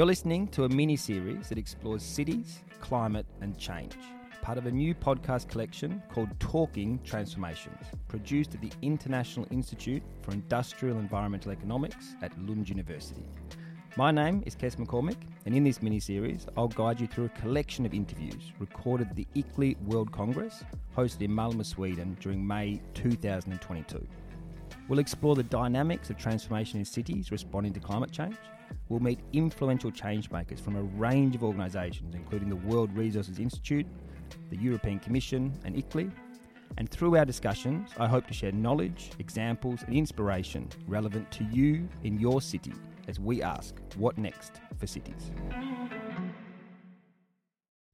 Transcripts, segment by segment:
You're listening to a mini-series that explores cities, climate and change, part of a new podcast collection called Talking Transformations, produced at the International Institute for Industrial and Environmental Economics at Lund University. My name is Kes McCormick, and in this mini-series, I'll guide you through a collection of interviews recorded at the ICLEI World Congress, hosted in Malmö, Sweden during May 2022. We'll explore the dynamics of transformation in cities responding to climate change. We'll meet influential changemakers from a range of organisations, including the World Resources Institute, the European Commission and ICLEI. And through our discussions, I hope to share knowledge, examples and inspiration relevant to you in your city as we ask, what next for cities?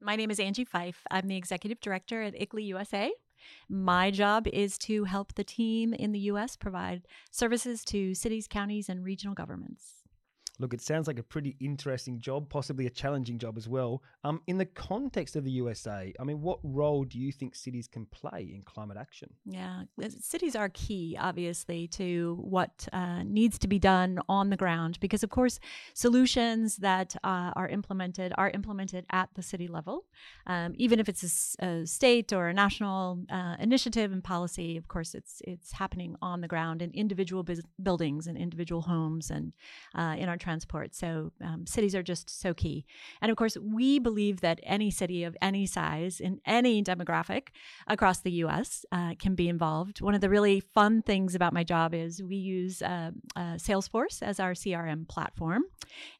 My name is Angie Fyfe. I'm the Executive Director at ICLEI USA. My job is to help the team in the US provide services to cities, counties and regional governments. Look, it sounds like a pretty interesting job, possibly a challenging job as well. In the context of the USA, what role do you think cities can play in climate action? Yeah, cities are key, obviously, to what needs to be done on the ground because, of course, solutions that are implemented at the city level. Even if it's a state or a national initiative and policy, of course, it's happening on the ground in individual buildings and individual homes and in our transport. So cities are just so key. And of course, we believe that any city of any size in any demographic across the US can be involved. One of the really fun things about my job is we use Salesforce as our CRM platform.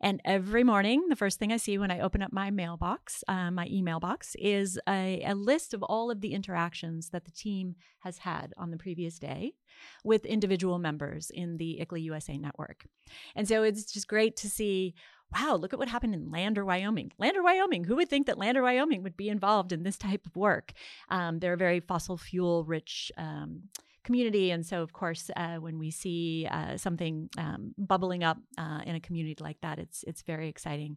And every morning, the first thing I see when I open up my mailbox, my email box, is a list of all of the interactions that the team has had on the previous day with individual members in the ICLEI USA network. And so it's just great to see, wow, look at what happened in Lander, Wyoming. Lander, Wyoming, who would think that Lander, Wyoming would be involved in this type of work? They're a very fossil fuel rich community. And so, of course, when we see something bubbling up in a community like that, it's very exciting.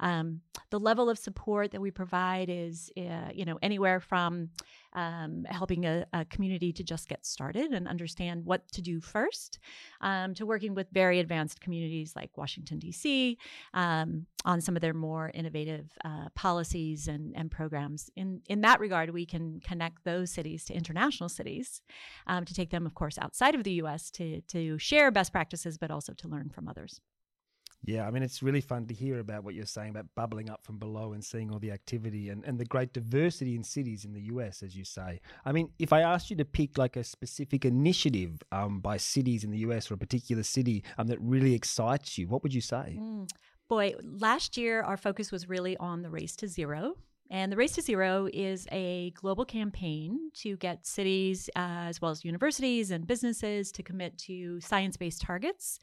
The level of support that we provide is, anywhere from helping a community to just get started and understand what to do first, to working with very advanced communities like Washington, D.C., on some of their more innovative policies and programs. In that regard, we can connect those cities to international cities to take them, of course, outside of the U.S. to share best practices, but also to learn from others. Yeah, it's really fun to hear about what you're saying about bubbling up from below and seeing all the activity and the great diversity in cities in the US, as you say. If I asked you to pick like a specific initiative by cities in the US or a particular city that really excites you, what would you say? Boy, last year our focus was really on the Race to Zero. And the Race to Zero is a global campaign to get cities, as well as universities and businesses, to commit to science-based targets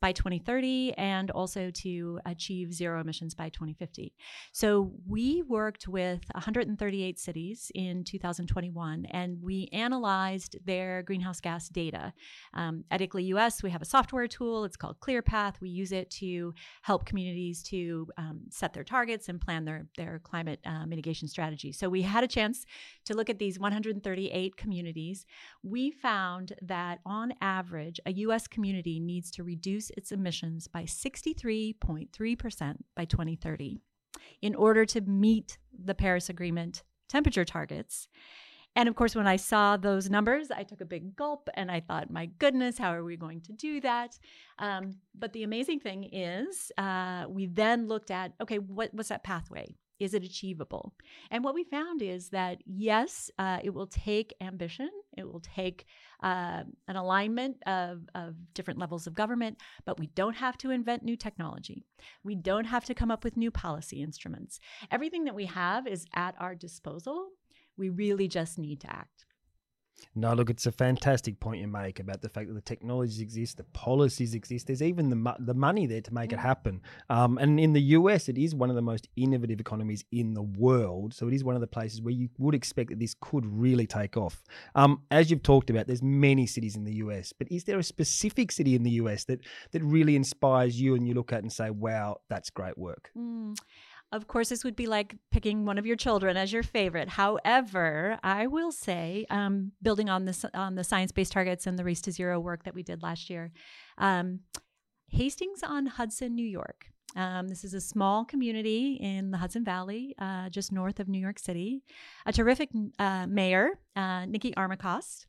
by 2030 and also to achieve zero emissions by 2050. So we worked with 138 cities in 2021, and we analyzed their greenhouse gas data. At ICLEI US, we have a software tool. It's called ClearPath. We use it to help communities to set their targets and plan their climate mitigation strategy. So we had a chance to look at these 138 communities. We found that on average, a US community needs to reduce its emissions by 63.3% by 2030 in order to meet the Paris Agreement temperature targets. And of course, when I saw those numbers, I took a big gulp and I thought, my goodness, how are we going to do that? But the amazing thing is we then looked at, okay, what's that pathway? Is it achievable? And what we found is that, yes, it will take ambition. It will take an alignment of different levels of government, but we don't have to invent new technology. We don't have to come up with new policy instruments. Everything that we have is at our disposal. We really just need to act. No, look, it's a fantastic point you make about the fact that the technologies exist, the policies exist. There's even the money there to make it happen. And in the US, it is one of the most innovative economies in the world. So it is one of the places where you would expect that this could really take off. As you've talked about, there's many cities in the US, but is there a specific city in the US that really inspires you and you look at and say, wow, that's great work? Of course, this would be like picking one of your children as your favorite. However, I will say, building on the science-based targets and the Race to Zero work that we did last year, Hastings on Hudson, New York This is a small community in the Hudson Valley, just north of New York City. A terrific mayor, Nikki Armacost.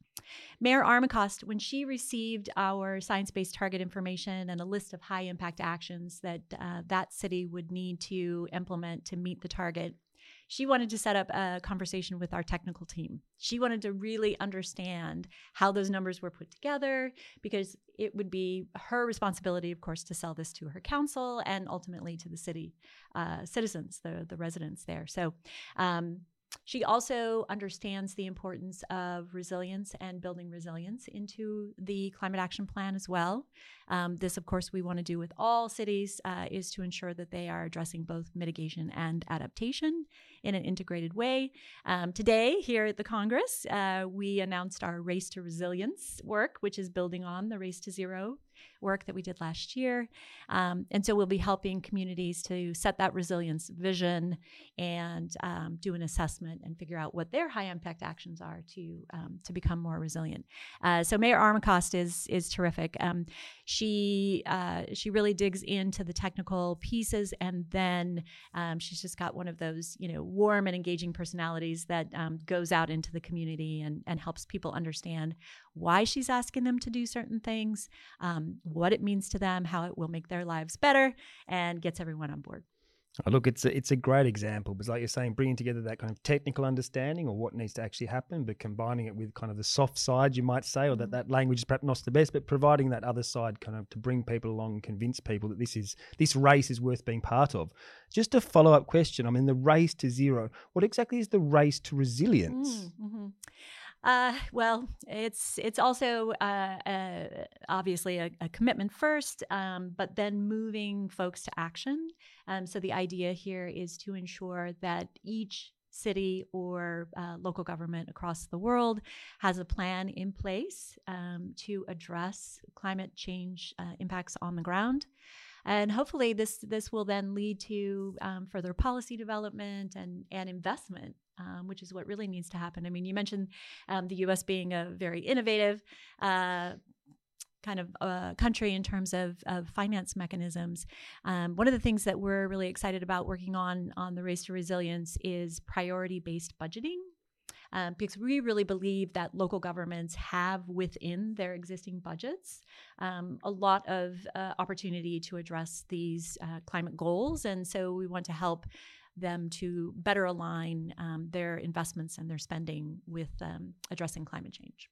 Mayor Armacost, when she received our science-based target information and a list of high-impact actions that that city would need to implement to meet the target, she wanted to set up a conversation with our technical team. She wanted to really understand how those numbers were put together, because it would be her responsibility, of course, to sell this to her council and ultimately to the city citizens, the residents there. So she also understands the importance of resilience and building resilience into the climate action plan as well. This, of course, we want to do with all cities, is to ensure that they are addressing both mitigation and adaptation in an integrated way. Today, here at the Congress, we announced our Race to Resilience work, which is building on the Race to Zero work that we did last year. And so we'll be helping communities to set that resilience vision and do an assessment and figure out what their high impact actions are to become more resilient. So Mayor Armacost is terrific. She really digs into the technical pieces, and then she's just got one of those, you know, warm and engaging personalities that goes out into the community and helps people understand why she's asking them to do certain things, what it means to them, how it will make their lives better, and gets everyone on board. Oh, look, it's a great example, because like you're saying, bringing together that kind of technical understanding or what needs to actually happen, but combining it with kind of the soft side, you might say, or that language is perhaps not the best, but providing that other side kind of to bring people along and convince people that this race is worth being part of. Just a follow-up question. I mean, the Race to Zero, what exactly is the Race to Resilience? Mm-hmm. Well, it's also obviously a commitment first, but then moving folks to action. So the idea here is to ensure that each city or local government across the world has a plan in place to address climate change impacts on the ground. And hopefully this will then lead to further policy development and investment, which is what really needs to happen. I mean, you mentioned the U.S. being a very innovative kind of country in terms of finance mechanisms. One of the things that we're really excited about working on the Race to Resilience is priority-based budgeting. Because we really believe that local governments have within their existing budgets a lot of opportunity to address these climate goals. And so we want to help them to better align their investments and their spending with addressing climate change.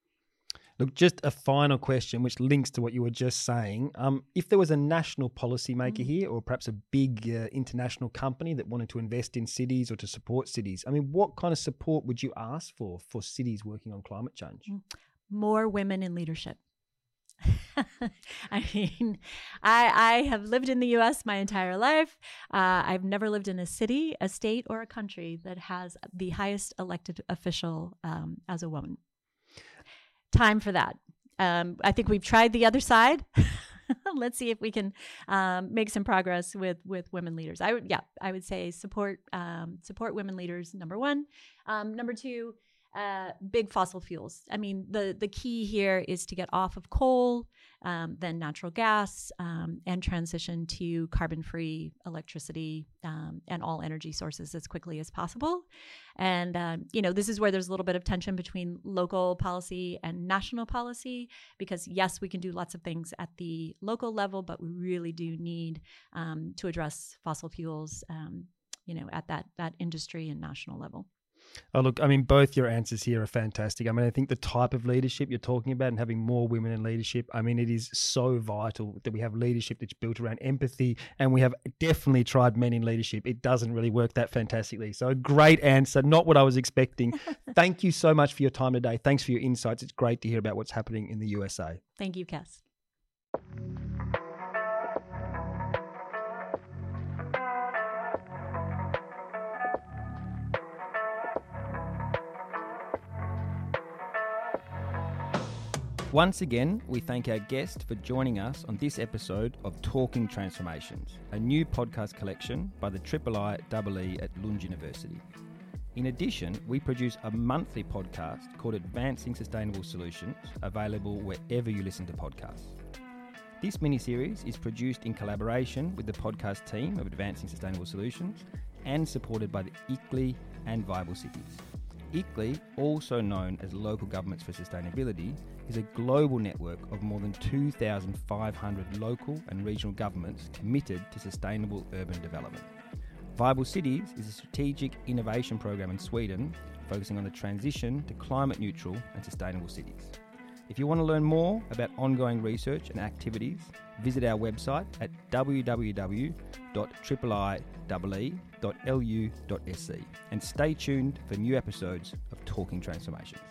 Look, just a final question, which links to what you were just saying. If there was a national policymaker here, or perhaps a big international company that wanted to invest in cities or to support cities, I mean, what kind of support would you ask for cities working on climate change? More women in leadership. I mean, I have lived in the U.S. my entire life. I've never lived in a city, a state, or a country that has the highest elected official as a woman. Time for that. I think we've tried the other side. Let's see if we can make some progress with women leaders. I would say support women leaders. Number one. Number two, big fossil fuels. I mean, the key here is to get off of coal, then natural gas, and transition to carbon-free electricity and all energy sources as quickly as possible. And, you know, this is where there's a little bit of tension between local policy and national policy, because yes, we can do lots of things at the local level, but we really do need to address fossil fuels, you know, at that industry and national level. Oh, look, I mean, both your answers here are fantastic. I mean, I think the type of leadership you're talking about and having more women in leadership, I mean, it is so vital that we have leadership that's built around empathy, and we have definitely tried men in leadership. It doesn't really work that fantastically. So a great answer, not what I was expecting. Thank you so much for your time today. Thanks for your insights. It's great to hear about what's happening in the USA. Thank you, Kes. Once again, we thank our guest for joining us on this episode of Talking Transformations, a new podcast collection by the IIIEE at Lund University. In addition, we produce a monthly podcast called Advancing Sustainable Solutions, available wherever you listen to podcasts. This mini-series is produced in collaboration with the podcast team of Advancing Sustainable Solutions and supported by the ICLEI and Viable Cities. ICLEI, also known as Local Governments for Sustainability, is a global network of more than 2,500 local and regional governments committed to sustainable urban development. Viable Cities is a strategic innovation program in Sweden focusing on the transition to climate neutral and sustainable cities. If you want to learn more about ongoing research and activities, visit our website at www.iiiee.lu.sc and stay tuned for new episodes of Talking Transformations.